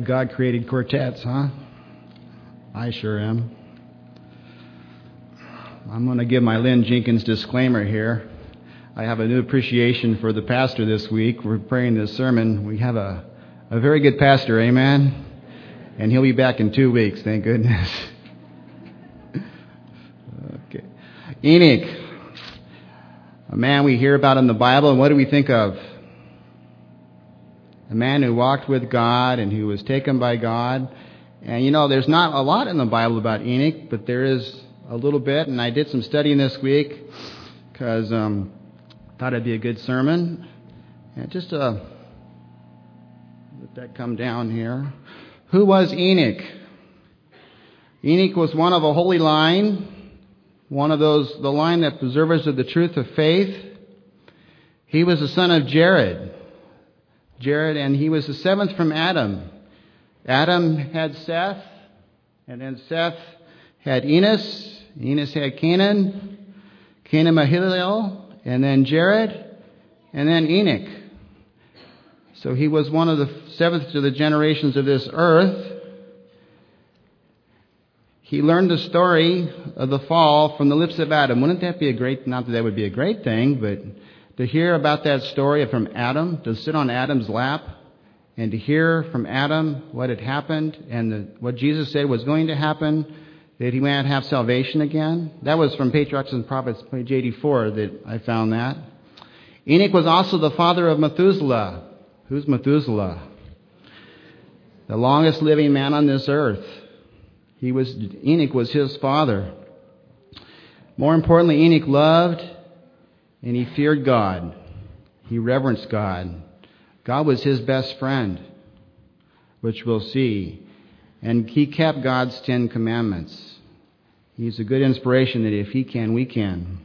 God created quartets, huh? I sure am. I'm going to give my Lynn Jenkins disclaimer here. I have a new appreciation for the pastor this week. We're praying this sermon. We have a very good pastor, amen? And he'll be back in 2 weeks, thank goodness. Okay. Enoch, a man we hear about in the Bible, and what do we think of? A man who walked with God and who was taken by God. And you know, there's not a lot in the Bible about Enoch, but there is a little bit. And I did some studying this week because thought it'd be a good sermon. And just let that come down here. Who was Enoch? Enoch was one of a holy line, one of those, the line that preserves of the truth of faith. He was the son of Jared, and he was the seventh from Adam. Adam had Seth, and then Seth had Enos. Enos had Canaan, Mahalalel, and then Jared, and then Enoch. So he was one of the seventh to the generations of this earth. He learned the story of the fall from the lips of Adam. Wouldn't that be a great, not that that would be a great thing, but to hear about that story from Adam, to sit on Adam's lap, and to hear from Adam what had happened and what Jesus said was going to happen, that he might have salvation again. That was from Patriarchs and Prophets, page 84, that I found that. Enoch was also the father of Methuselah. Who's Methuselah? The longest living man on this earth. Enoch was his father. More importantly, Enoch loved and he feared God. He reverenced God. God was his best friend, which we'll see. And he kept God's 10 commandments. He's a good inspiration that if he can, we can.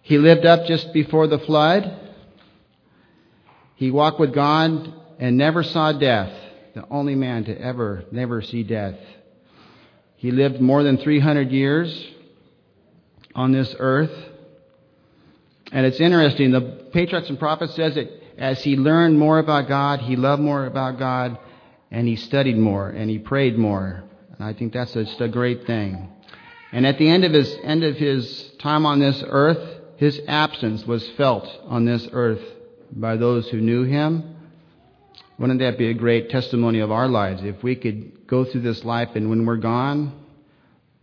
He lived up just before the flood. He walked with God and never saw death. The only man to ever, never see death. He lived more than 300 years on this earth. And it's interesting, the Patriarchs and Prophets says that as he learned more about God, he loved more about God, and he studied more, and he prayed more. And I think that's just a great thing. And at the end of his time on this earth, his absence was felt on this earth by those who knew him. Wouldn't that be a great testimony of our lives? If we could go through this life and when we're gone,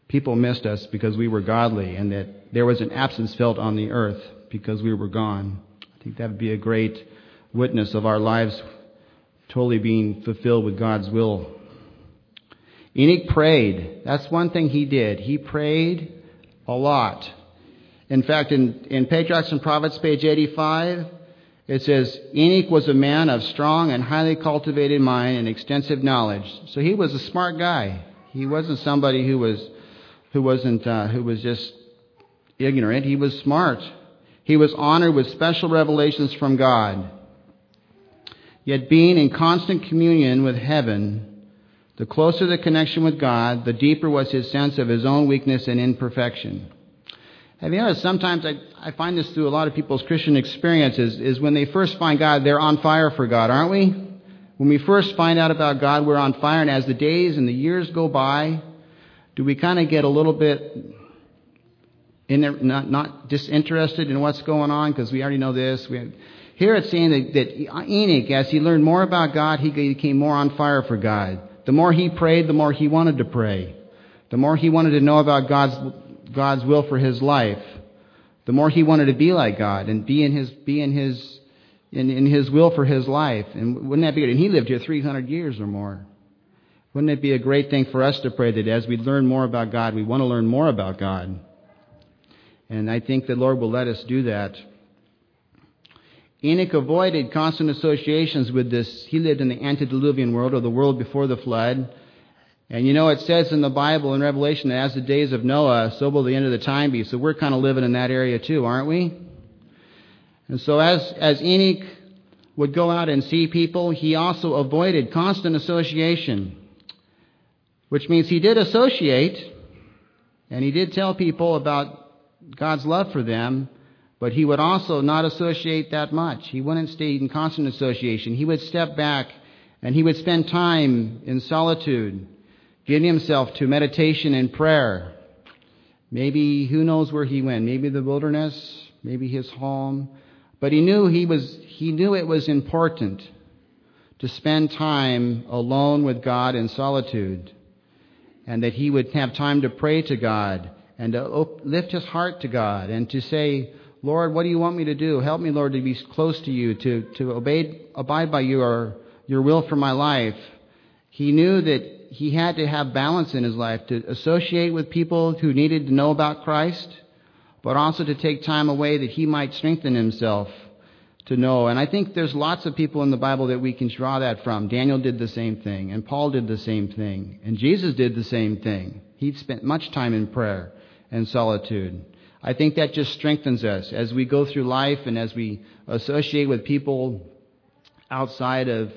people missed us because we were godly, and that there was an absence felt on the earth because we were gone. I think that would be a great witness of our lives totally being fulfilled with God's will. Enoch prayed. That's one thing he did. He prayed a lot. In fact, in Patriarchs and Prophets, page 85, it says, Enoch was a man of strong and highly cultivated mind and extensive knowledge. So he was a smart guy. He wasn't somebody who was just ignorant. He was smart. He was honored with special revelations from God. Yet being in constant communion with heaven, the closer the connection with God, the deeper was his sense of his own weakness and imperfection. Have you noticed sometimes, I find this through a lot of people's Christian experiences, is when they first find God, they're on fire for God, aren't we? When we first find out about God, we're on fire. And as the days and the years go by, do we kind of get a little bit not disinterested in what's going on because we already know this. Here it's saying that Enoch, as he learned more about God, he became more on fire for God. The more he prayed, the more he wanted to pray. The more he wanted to know about God's will for his life. The more he wanted to be like God and be in His will for his life. And wouldn't that be good? And he lived here 300 years or more. Wouldn't it be a great thing for us to pray that as we learn more about God, we want to learn more about God? And I think the Lord will let us do that. Enoch avoided constant associations with this. He lived in the antediluvian world, or the world before the flood. And you know, it says in the Bible, in Revelation, that as the days of Noah, so will the end of the time be. So we're kind of living in that area too, aren't we? And so as Enoch would go out and see people, he also avoided constant association, which means he did associate, and he did tell people about God's love for them, but he would also not associate that much. He wouldn't stay in constant association. He would step back And he would spend time in solitude, giving himself to meditation and prayer. Maybe, who knows where he went, maybe the wilderness, maybe his home. But he knew it was important to spend time alone with God in solitude, and that he would have time to pray to God and to lift his heart to God and to say, Lord, what do you want me to do? Help me, Lord, to be close to you, to abide by your will for my life. He knew that he had to have balance in his life, to associate with people who needed to know about Christ, but also to take time away that he might strengthen himself to know. And I think there's lots of people in the Bible that we can draw that from. Daniel did the same thing, and Paul did the same thing, and Jesus did the same thing. He spent much time in prayer and solitude. I think that just strengthens us as we go through life and as we associate with people outside of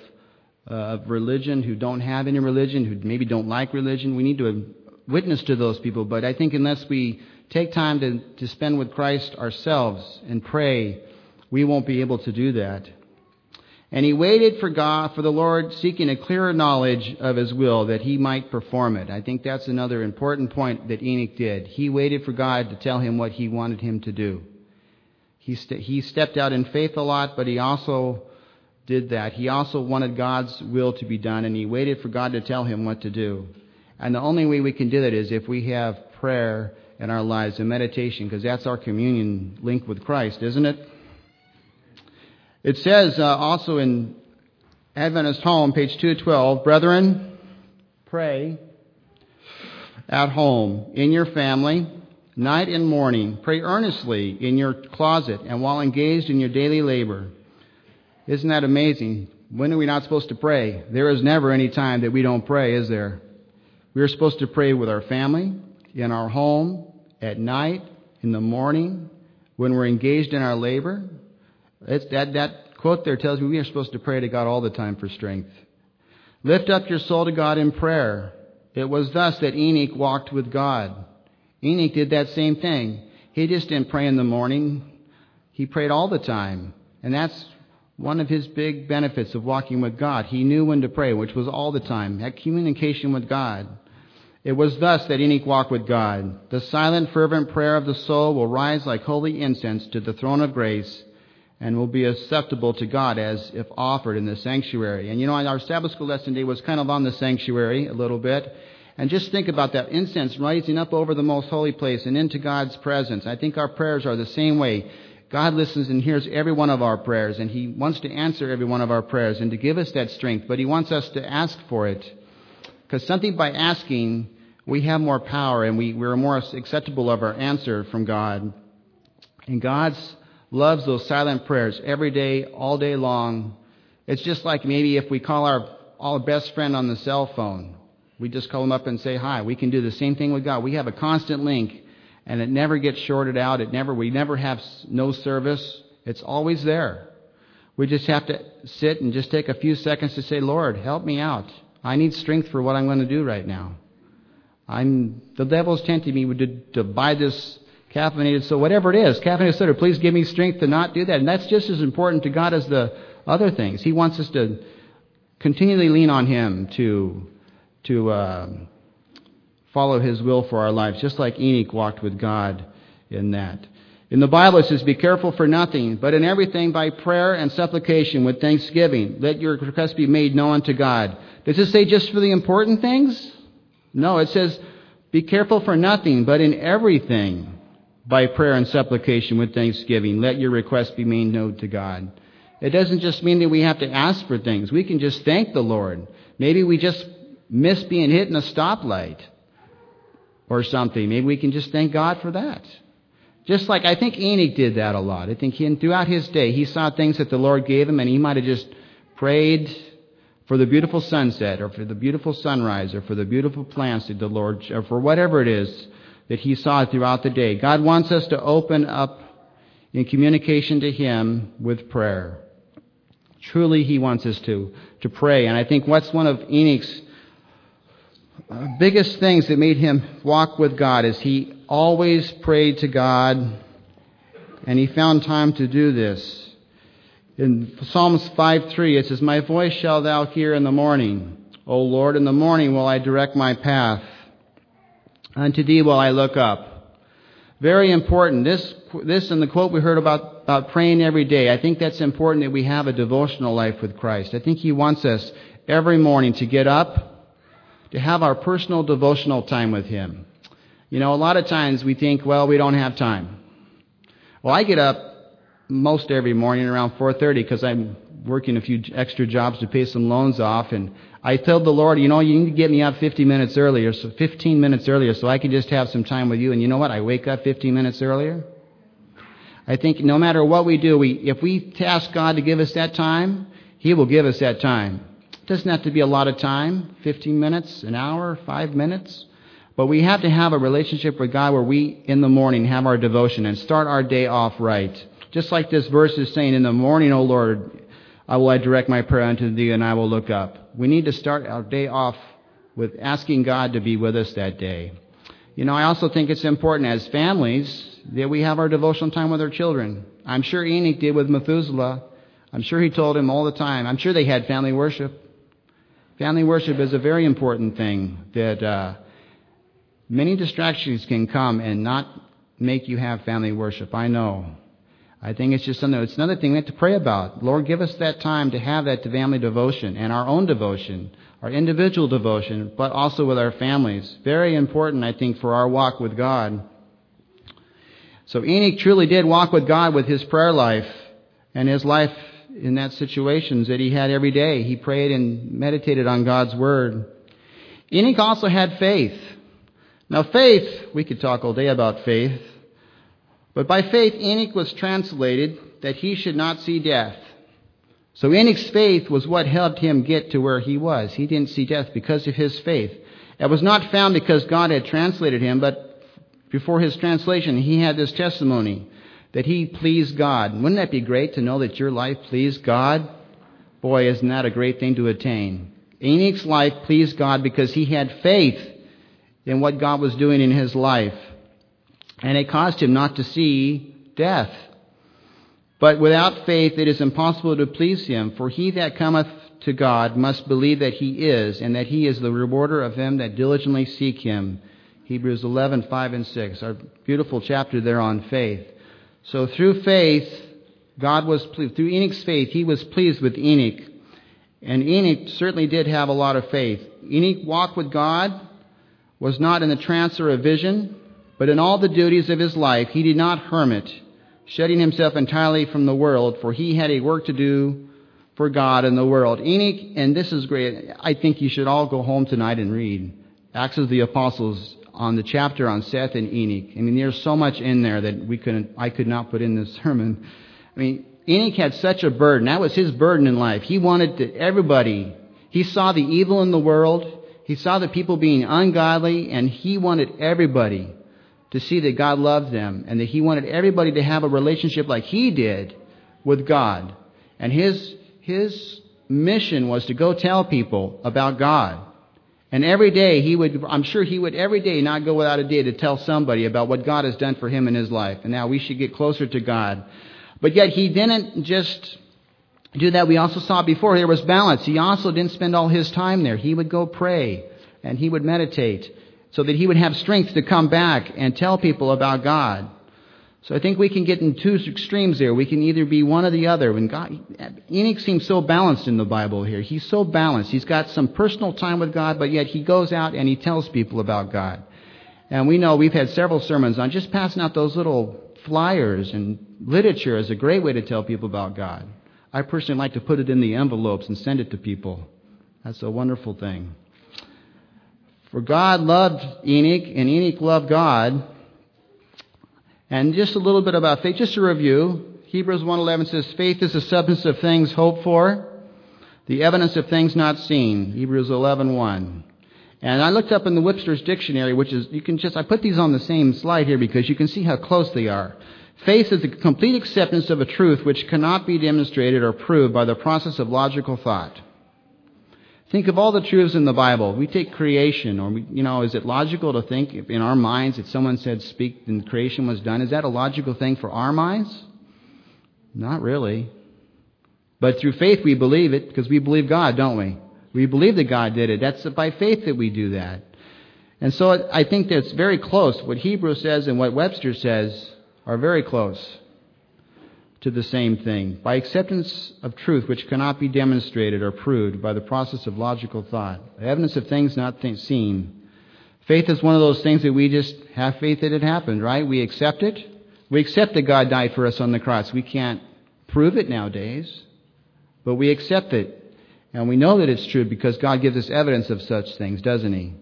religion, who don't have any religion, who maybe don't like religion. We need to witness to those people. But I think unless we take time to spend with Christ ourselves and pray, we won't be able to do that. And he waited for the Lord, seeking a clearer knowledge of his will, that he might perform it. I think that's another important point that Enoch did. He waited for God to tell him what he wanted him to do. He stepped out in faith a lot, but he also did that. He also wanted God's will to be done, and he waited for God to tell him what to do. And the only way we can do that is if we have prayer in our lives and meditation, because that's our communion link with Christ, isn't it? It says also in Adventist Home, page 212, brethren, pray at home, in your family, night and morning. Pray earnestly in your closet and while engaged in your daily labor. Isn't that amazing? When are we not supposed to pray? There is never any time that we don't pray, is there? We are supposed to pray with our family, in our home, at night, in the morning, when we're engaged in our labor. That quote there tells me we are supposed to pray to God all the time for strength. Lift up your soul to God in prayer. It was thus that Enoch walked with God. Enoch did that same thing. He just didn't pray in the morning. He prayed all the time. And that's one of his big benefits of walking with God. He knew when to pray, which was all the time, that communication with God. It was thus that Enoch walked with God. The silent, fervent prayer of the soul will rise like holy incense to the throne of grace and will be acceptable to God as if offered in the sanctuary. And you know, our Sabbath school lesson day was kind of on the sanctuary a little bit. And just think about that incense rising up over the most holy place and into God's presence. I think our prayers are the same way. God listens and hears every one of our prayers, and he wants to answer every one of our prayers and to give us that strength, but he wants us to ask for it. Because something by asking, we have more power, and we're more acceptable of our answer from God. And God loves those silent prayers every day, all day long. It's just like maybe if we call our best friend on the cell phone, we just call him up and say hi. We can do the same thing with God. We have a constant link. And it never gets shorted out. We never have no service. It's always there. We just have to sit and just take a few seconds to say, Lord, help me out. I need strength for what I'm going to do right now. The devil's tempting me to buy this caffeinated soda, whatever it is, caffeinated soda. Please give me strength to not do that. And that's just as important to God as the other things. He wants us to continually lean on him to follow his will for our lives, just like Enoch walked with God in that. In the Bible, it says, be careful for nothing, but in everything by prayer and supplication with thanksgiving. Let your requests be made known to God. Does it say just for the important things? No, it says, be careful for nothing, but in everything by prayer and supplication with thanksgiving. Let your requests be made known to God. It doesn't just mean that we have to ask for things. We can just thank the Lord. Maybe we just miss being hit in a stoplight or something. Maybe we can just thank God for that. Just like I think Enoch did that a lot. I think throughout his day, he saw things that the Lord gave him, and he might have just prayed for the beautiful sunset or for the beautiful sunrise or for the beautiful plants that the Lord, or for whatever it is that he saw throughout the day. God wants us to open up in communication to him with prayer. Truly, he wants us to pray. And I think what's one of Enoch's biggest things that made him walk with God is he always prayed to God, and he found time to do this. In Psalms 5:3, it says, "My voice shalt thou hear in the morning. O Lord, in the morning will I direct my path. Unto thee will I look up." Very important. This and the quote we heard about praying every day. I think that's important that we have a devotional life with Christ. I think He wants us every morning to get up, to have our personal devotional time with Him. You know, a lot of times we think, well, we don't have time. Well, I get up most every morning around 4:30 because I'm working a few extra jobs to pay some loans off, and I told the Lord, you know, you need to get me up 15 minutes earlier so I can just have some time with you. And you know what? I wake up 15 minutes earlier. I think no matter what we do, if we ask God to give us that time, He will give us that time. It doesn't have to be a lot of time, 15 minutes, an hour, 5 minutes. But we have to have a relationship with God where we, in the morning, have our devotion and start our day off right. Just like this verse is saying, "In the morning, O Lord, I will direct my prayer unto thee, and I will look up." We need to start our day off with asking God to be with us that day. You know, I also think it's important as families that we have our devotional time with our children. I'm sure Enoch did with Methuselah. I'm sure he told him all the time. I'm sure they had family worship. Family worship is a very important thing that many distractions can come and not make you have family worship. I know. I think it's just something. It's another thing we have to pray about. Lord, give us that time to have that family devotion and our own devotion, our individual devotion, but also with our families. Very important, I think, for our walk with God. So Enoch truly did walk with God with his prayer life and his life in that situations that he had every day. He prayed and meditated on God's word. Enoch also had faith. Now faith, we could talk all day about faith. But by faith, Enoch was translated that he should not see death. So Enoch's faith was what helped him get to where he was. He didn't see death because of his faith. It was not found because God had translated him, but before his translation, he had this testimony that he pleased God. Wouldn't that be great to know that your life pleased God? Boy, isn't that a great thing to attain? Enoch's life pleased God because he had faith in what God was doing in his life. And it caused him not to see death. But without faith it is impossible to please him, for he that cometh to God must believe that he is, and that he is the rewarder of them that diligently seek him. Hebrews 11, 5 and 6, our beautiful chapter there on faith. So through faith, God was pleased. Through Enoch's faith, he was pleased with Enoch. And Enoch certainly did have a lot of faith. Enoch's walk with God was not in the trance or a vision, but in all the duties of his life, he did not hermit, shutting himself entirely from the world, for he had a work to do for God and the world. Enoch, and this is great, I think you should all go home tonight and read Acts of the Apostles on the chapter on Seth and Enoch. I mean, there's so much in there that I could not put in this sermon. I mean, Enoch had such a burden. That was his burden in life. He wanted everybody. He saw the evil in the world. He saw the people being ungodly, and he wanted everybody to see that God loved them, and that he wanted everybody to have a relationship like he did with God. And his mission was to go tell people about God. And every day he would every day not go without a day to tell somebody about what God has done for him in his life. And now we should get closer to God. But yet he didn't just do that. We also saw before there was balance. He also didn't spend all his time there. He would go pray and he would meditate, so that he would have strength to come back and tell people about God. So I think we can get in two extremes there. We can either be one or the other. When Enoch seems so balanced in the Bible here. He's so balanced. He's got some personal time with God, but yet he goes out and he tells people about God. And we know we've had several sermons on just passing out those little flyers, and literature is a great way to tell people about God. I personally like to put it in the envelopes and send it to people. That's a wonderful thing. For God loved Enoch, and Enoch loved God. And just a little bit about faith, just a review. Hebrews 1:11 says, "Faith is the substance of things hoped for, the evidence of things not seen." Hebrews 11:1. And I looked up in the Webster's Dictionary, which is, I put these on the same slide here because you can see how close they are. Faith is the complete acceptance of a truth which cannot be demonstrated or proved by the process of logical thought. Think of all the truths in the Bible. We take creation, or is it logical to think in our minds that someone said speak and creation was done? Is that a logical thing for our minds? Not really. But through faith we believe it, because we believe God, don't we? We believe that God did it. That's by faith that we do that. And so I think that's very close. What Hebrew says and what Webster says are very close to the same thing. By acceptance of truth which cannot be demonstrated or proved by the process of logical thought. Evidence of things not seen. Faith is one of those things that we just have faith that it happened, right? We accept it. We accept that God died for us on the cross. We can't prove it nowadays, but we accept it. And we know that it's true because God gives us evidence of such things, doesn't he?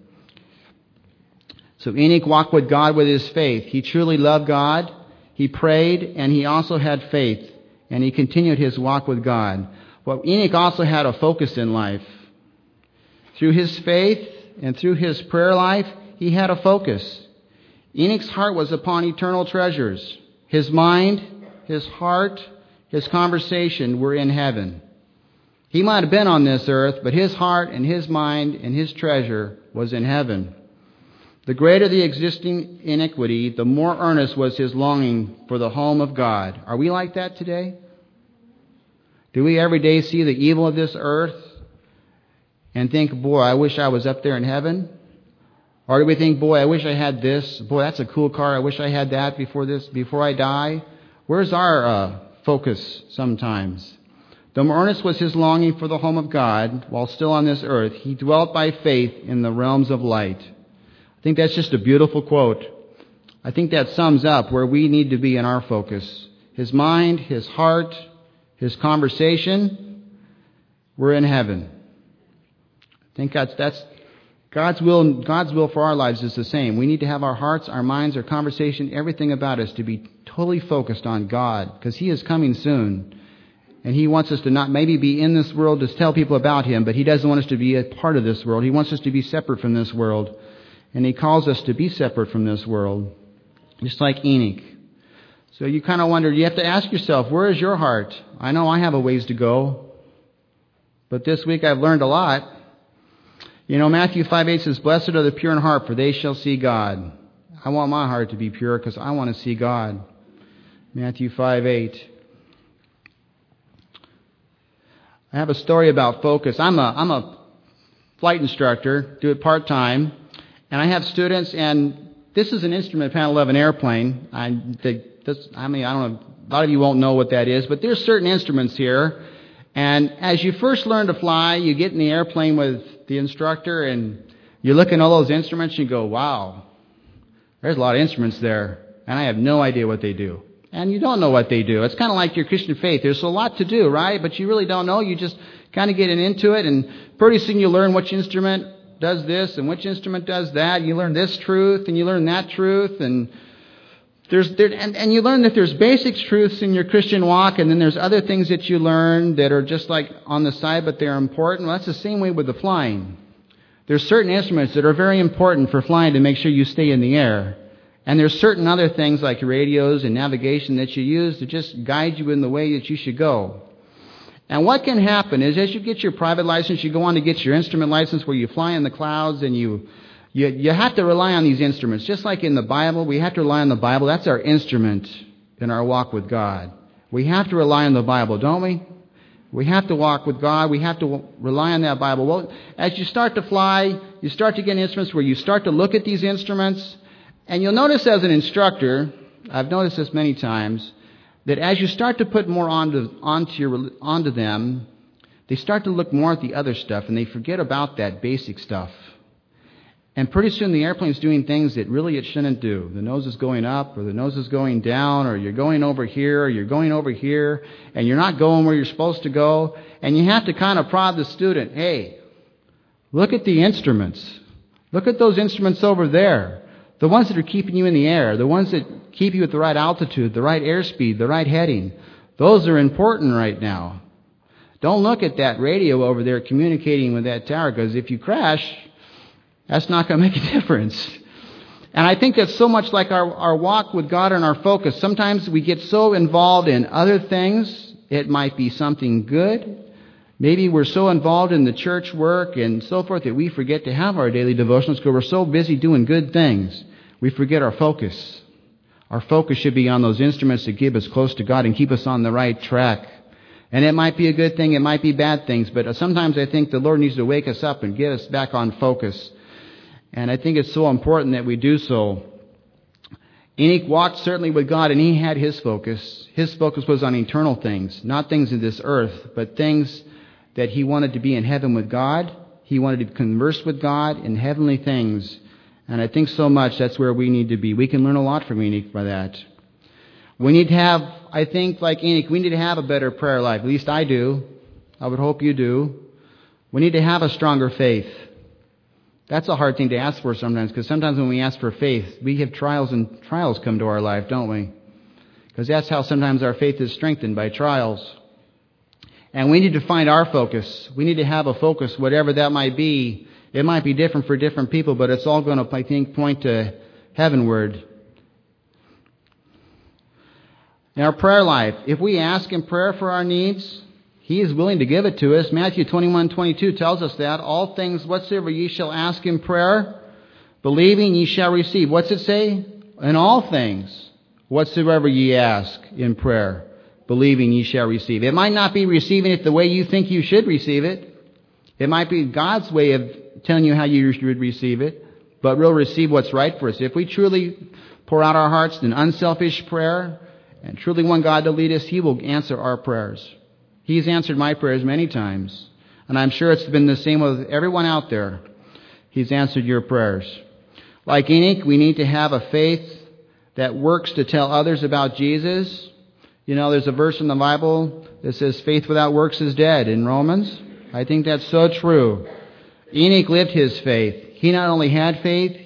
So Enoch walked with God with his faith. He truly loved God. He prayed, and he also had faith, and he continued his walk with God. But Enoch also had a focus in life. Through his faith and through his prayer life, he had a focus. Enoch's heart was upon eternal treasures. His mind, his heart, his conversation were in heaven. He might have been on this earth, but his heart and his mind and his treasure was in heaven. The greater the existing iniquity, the more earnest was his longing for the home of God. Are we like that today? Do we every day see the evil of this earth and think, boy, I wish I was up there in heaven? Or do we think, boy, I wish I had this. Boy, that's a cool car. I wish I had that before I die. Where's our focus sometimes? The more earnest was his longing for the home of God, while still on this earth, he dwelt by faith in the realms of light. I think that's just a beautiful quote. I think that sums up where we need to be in our focus. His mind, his heart, his conversation, we're in heaven. I think that's God's will for our lives is the same. We need to have our hearts, our minds, our conversation, everything about us to be totally focused on God, because he is coming soon. And he wants us to not maybe be in this world to tell people about him, but he doesn't want us to be a part of this world. He wants us to be separate from this world. And he calls us to be separate from this world, just like Enoch. So you kind of wonder, you have to ask yourself, where is your heart? I know I have a ways to go, but this week I've learned a lot. You know, Matthew 5:8 says, "Blessed are the pure in heart, for they shall see God." I want my heart to be pure because I want to see God. Matthew 5:8. I have a story about focus. I'm a flight instructor, do it part-time, and I have students, and this is an instrument panel of an airplane. I don't know, a lot of you won't know what that is, but there's certain instruments here, and as you first learn to fly, you get in the airplane with the instructor, and you look at all those instruments, and you go, wow, there's a lot of instruments there, and I have no idea what they do. And you don't know what they do. It's kind of like your Christian faith. There's a lot to do, right? But you really don't know. You just kind of get into it, and pretty soon you learn which instrument does this and which instrument does that. You learn this truth, and you learn that truth, and and you learn that there's basic truths in your Christian walk, and then there's other things that you learn that are just like on the side, but they're important. Well, that's the same way with the flying. There's certain instruments that are very important for flying to make sure you stay in the air. And there's certain other things like radios and navigation that you use to just guide you in the way that you should go. And what can happen is as you get your private license, you go on to get your instrument license where you fly in the clouds, and you have to rely on these instruments. Just like in the Bible, we have to rely on the Bible. That's our instrument in our walk with God. We have to rely on the Bible, don't we? We have to walk with God. We have to rely on that Bible. Well, as you start to fly, you start to get instruments where you start to look at these instruments. And you'll notice as an instructor, I've noticed this many times, that as you start to put more onto them, they start to look more at the other stuff, and they forget about that basic stuff. And pretty soon the airplane's doing things that really it shouldn't do. The nose is going up, or the nose is going down, or you're going over here, or you're going over here, and you're not going where you're supposed to go. And you have to kind of prod the student, hey, look at the instruments. Look at those instruments over there. The ones that are keeping you in the air, the ones that keep you at the right altitude, the right airspeed, the right heading, those are important right now. Don't look at that radio over there communicating with that tower, because if you crash, that's not going to make a difference. And I think that's so much like our walk with God and our focus. Sometimes we get so involved in other things, it might be something good. Maybe we're so involved in the church work and so forth that we forget to have our daily devotionals because we're so busy doing good things. We forget our focus. Our focus should be on those instruments that keep us close to God and keep us on the right track. And it might be a good thing, it might be bad things, but sometimes I think the Lord needs to wake us up and get us back on focus. And I think it's so important that we do so. Enoch walked certainly with God, and he had his focus. His focus was on eternal things, not things of this earth, but things that he wanted to be in heaven with God. He wanted to converse with God in heavenly things. And I think so much that's where we need to be. We can learn a lot from Enoch by that. We need to have, I think, like Enoch, we need to have a better prayer life. At least I do. I would hope you do. We need to have a stronger faith. That's a hard thing to ask for sometimes, because sometimes when we ask for faith, we have trials, and trials come to our life, don't we? Because that's how sometimes our faith is strengthened, by trials. And we need to find our focus. We need to have a focus, whatever that might be. It might be different for different people, but it's all going to, I think, point to heavenward. In our prayer life, if we ask in prayer for our needs, he is willing to give it to us. Matthew 21:22 tells us that. All things whatsoever ye shall ask in prayer, believing ye shall receive. What's it say? In all things whatsoever ye ask in prayer, believing ye shall receive. It might not be receiving it the way you think you should receive it. It might be God's way of telling you how you should receive it, but we'll receive what's right for us. If we truly pour out our hearts in unselfish prayer, and truly want God to lead us, he will answer our prayers. He's answered my prayers many times. And I'm sure it's been the same with everyone out there. He's answered your prayers. Like Enoch, we need to have a faith that works to tell others about Jesus. You know, there's a verse in the Bible that says, faith without works is dead, in Romans. I think that's so true. Enoch lived his faith. He not only had faith,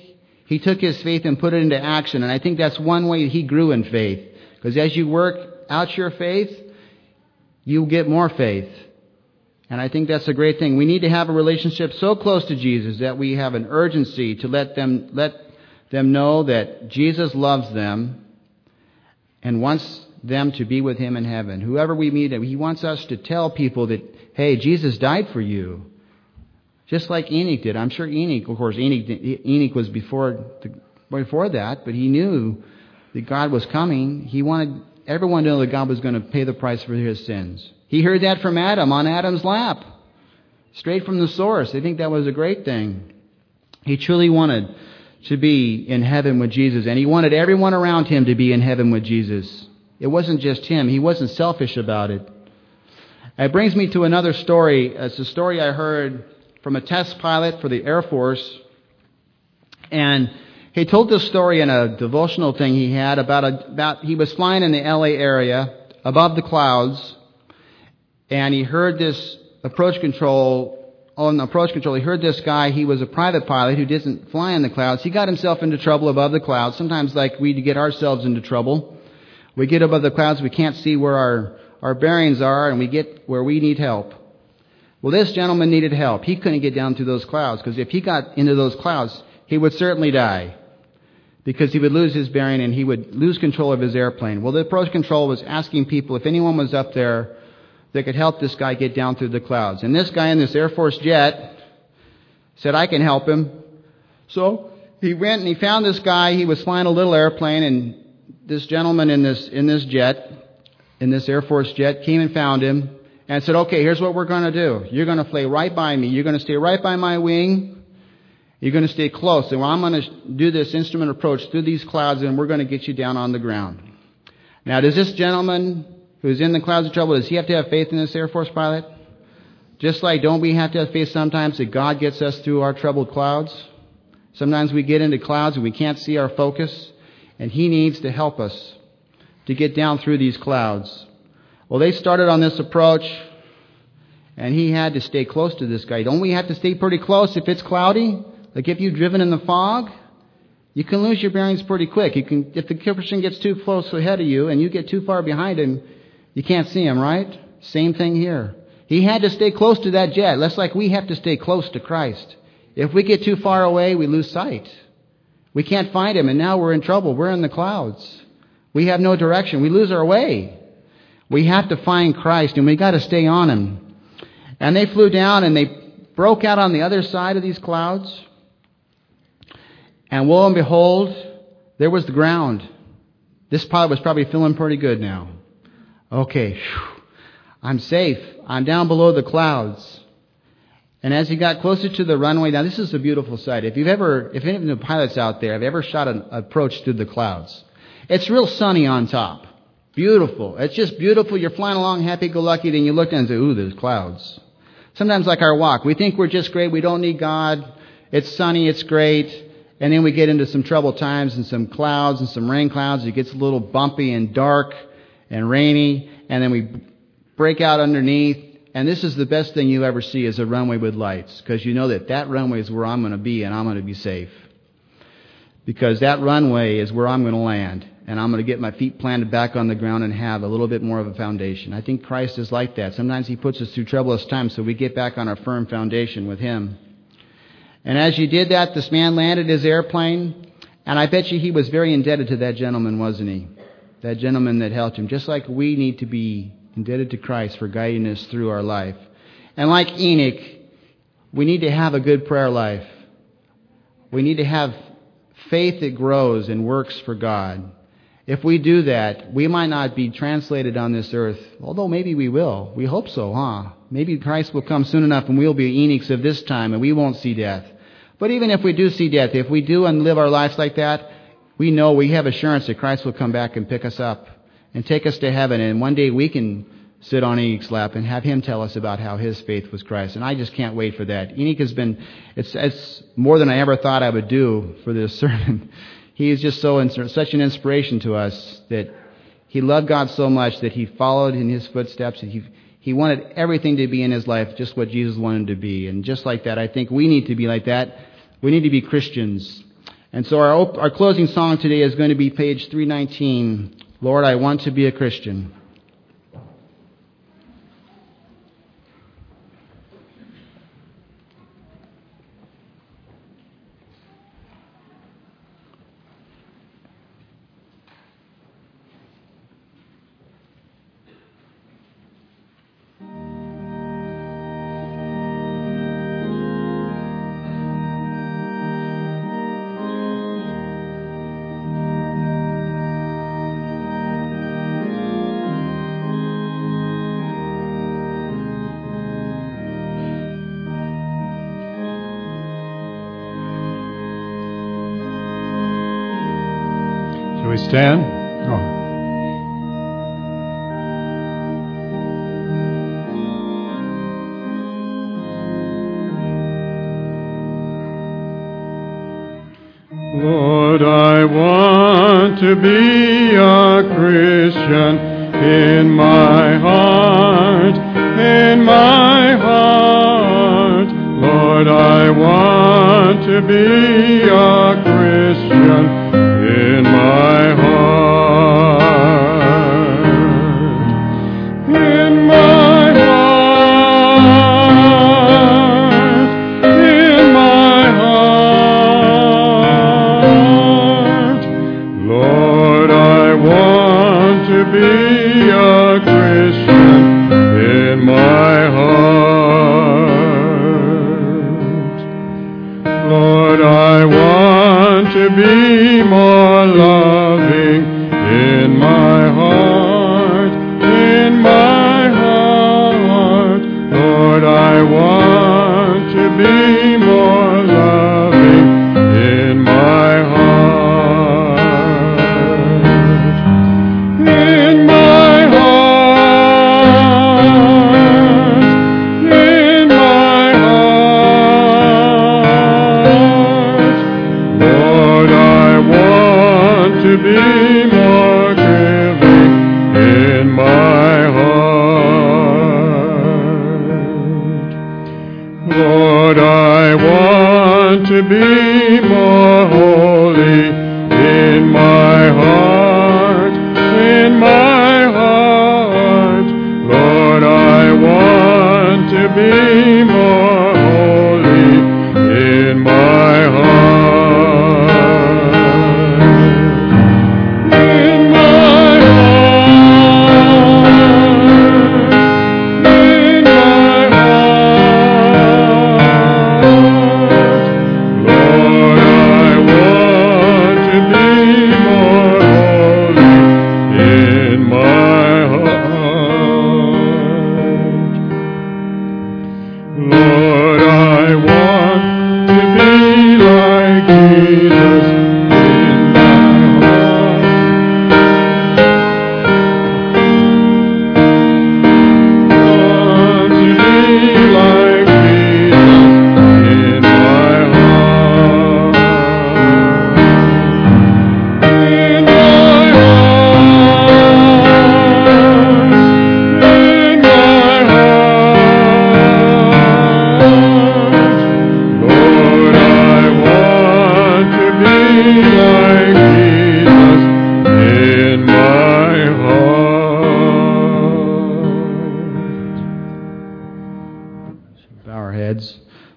he took his faith and put it into action. And I think that's one way he grew in faith. Because as you work out your faith, you'll get more faith. And I think that's a great thing. We need to have a relationship so close to Jesus that we have an urgency to let them know that Jesus loves them and wants them to be with him in heaven. Whoever we meet, he wants us to tell people that, hey, Jesus died for you. Just like Enoch did. I'm sure Enoch, of course, Enoch was before that, but he knew that God was coming. He wanted everyone to know that God was going to pay the price for his sins. He heard that from Adam, on Adam's lap, straight from the source. I think that was a great thing. He truly wanted to be in heaven with Jesus, and he wanted everyone around him to be in heaven with Jesus. It wasn't just him. He wasn't selfish about it. It brings me to another story. It's a story I heard from a test pilot for the Air Force, and he told this story in a devotional thing he had about he was flying in the L.A. area above the clouds, and he heard this approach control, he heard this guy, he was a private pilot who didn't fly in the clouds. He got himself into trouble above the clouds. Sometimes like we get ourselves into trouble. We get above the clouds, we can't see where our bearings are, and we get where we need help. Well, this gentleman needed help. He couldn't get down through those clouds, because if he got into those clouds, he would certainly die, because he would lose his bearing and he would lose control of his airplane. Well, the approach control was asking people if anyone was up there that could help this guy get down through the clouds. And this guy in this Air Force jet said, I can help him. So he went and he found this guy. He was flying a little airplane, and this gentleman in this Air Force jet came and found him and said, okay, here's what we're going to do. You're going to fly right by me. You're going to stay right by my wing. You're going to stay close, and I'm going to do this instrument approach through these clouds, and we're going to get you down on the ground. Now, does this gentleman who's in the clouds of trouble, does he have to have faith in this Air Force pilot? Just like don't we have to have faith sometimes that God gets us through our troubled clouds? Sometimes we get into clouds and we can't see our focus, and he needs to help us to get down through these clouds. Well, they started on this approach, and he had to stay close to this guy. Don't we have to stay pretty close if it's cloudy? Like if you've driven in the fog, you can lose your bearings pretty quick. You can, if the person gets too close ahead of you and you get too far behind him, you can't see him, right? Same thing here. He had to stay close to that jet. That's like we have to stay close to Christ. If we get too far away, we lose sight. We can't find him, and now we're in trouble. We're in the clouds. We have no direction. We lose our way. We have to find Christ, and we got to stay on him. And they flew down, and they broke out on the other side of these clouds. And lo and behold, there was the ground. This pilot was probably feeling pretty good now. Okay, I'm safe. I'm down below the clouds. And as he got closer to the runway, now this is a beautiful sight. If any of the pilots out there have ever shot an approach through the clouds, it's real sunny on top. Beautiful. It's just beautiful. You're flying along happy-go-lucky, then you look and say, ooh, there's clouds. Sometimes like our walk, we think we're just great. We don't need God. It's sunny. It's great. And then we get into some troubled times and some clouds and some rain clouds. It gets a little bumpy and dark and rainy. And then we break out underneath. And this is the best thing you ever see is a runway with lights, because you know that runway is where I'm going to be and I'm going to be safe. Because that runway is where I'm going to land. And I'm going to get my feet planted back on the ground and have a little bit more of a foundation. I think Christ is like that. Sometimes he puts us through troublous times so we get back on our firm foundation with him. And as you did that, this man landed his airplane. And I bet you he was very indebted to that gentleman, wasn't he? That gentleman that helped him. Just like we need to be indebted to Christ for guiding us through our life. And like Enoch, we need to have a good prayer life. We need to have faith that grows and works for God. If we do that, we might not be translated on this earth, although maybe we will. We hope so, huh? Maybe Christ will come soon enough and we'll be Enochs of this time and we won't see death. But even if we do see death, if we do and live our lives like that, we know we have assurance that Christ will come back and pick us up and take us to heaven. And one day we can sit on Enoch's lap and have him tell us about how his faith was Christ. And I just can't wait for that. Enoch has been, it's more than I ever thought I would do for this sermon. He is just such an inspiration to us that he loved God so much that he followed in his footsteps. And he wanted everything to be in his life just what Jesus wanted to be. And just like that, I think we need to be like that. We need to be Christians. And so our closing song today is going to be page 319, Lord, I Want to Be a Christian. Stand. Oh. Lord, I want to be a Christian in my heart, in my heart. Lord, I want to be a Christian in my heart, in my heart, in my heart. Lord, I want to be a Christian in my heart. Lord, I want to be more loving in my heart, in my heart. Lord, I want to be more loving in my heart, in my heart, in my heart. Lord, I want to be more giving in my heart. Lord, I want to be more holy in my heart, in my heart. Lord, I want to be more holy in my heart.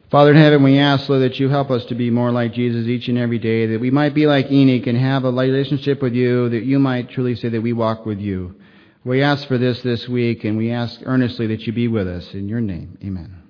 Father in heaven, we ask, Lord, that you help us to be more like Jesus each and every day, that we might be like Enoch and have a relationship with you, that you might truly say that we walk with you. We ask for this week, and we ask earnestly that you be with us. In your name, amen.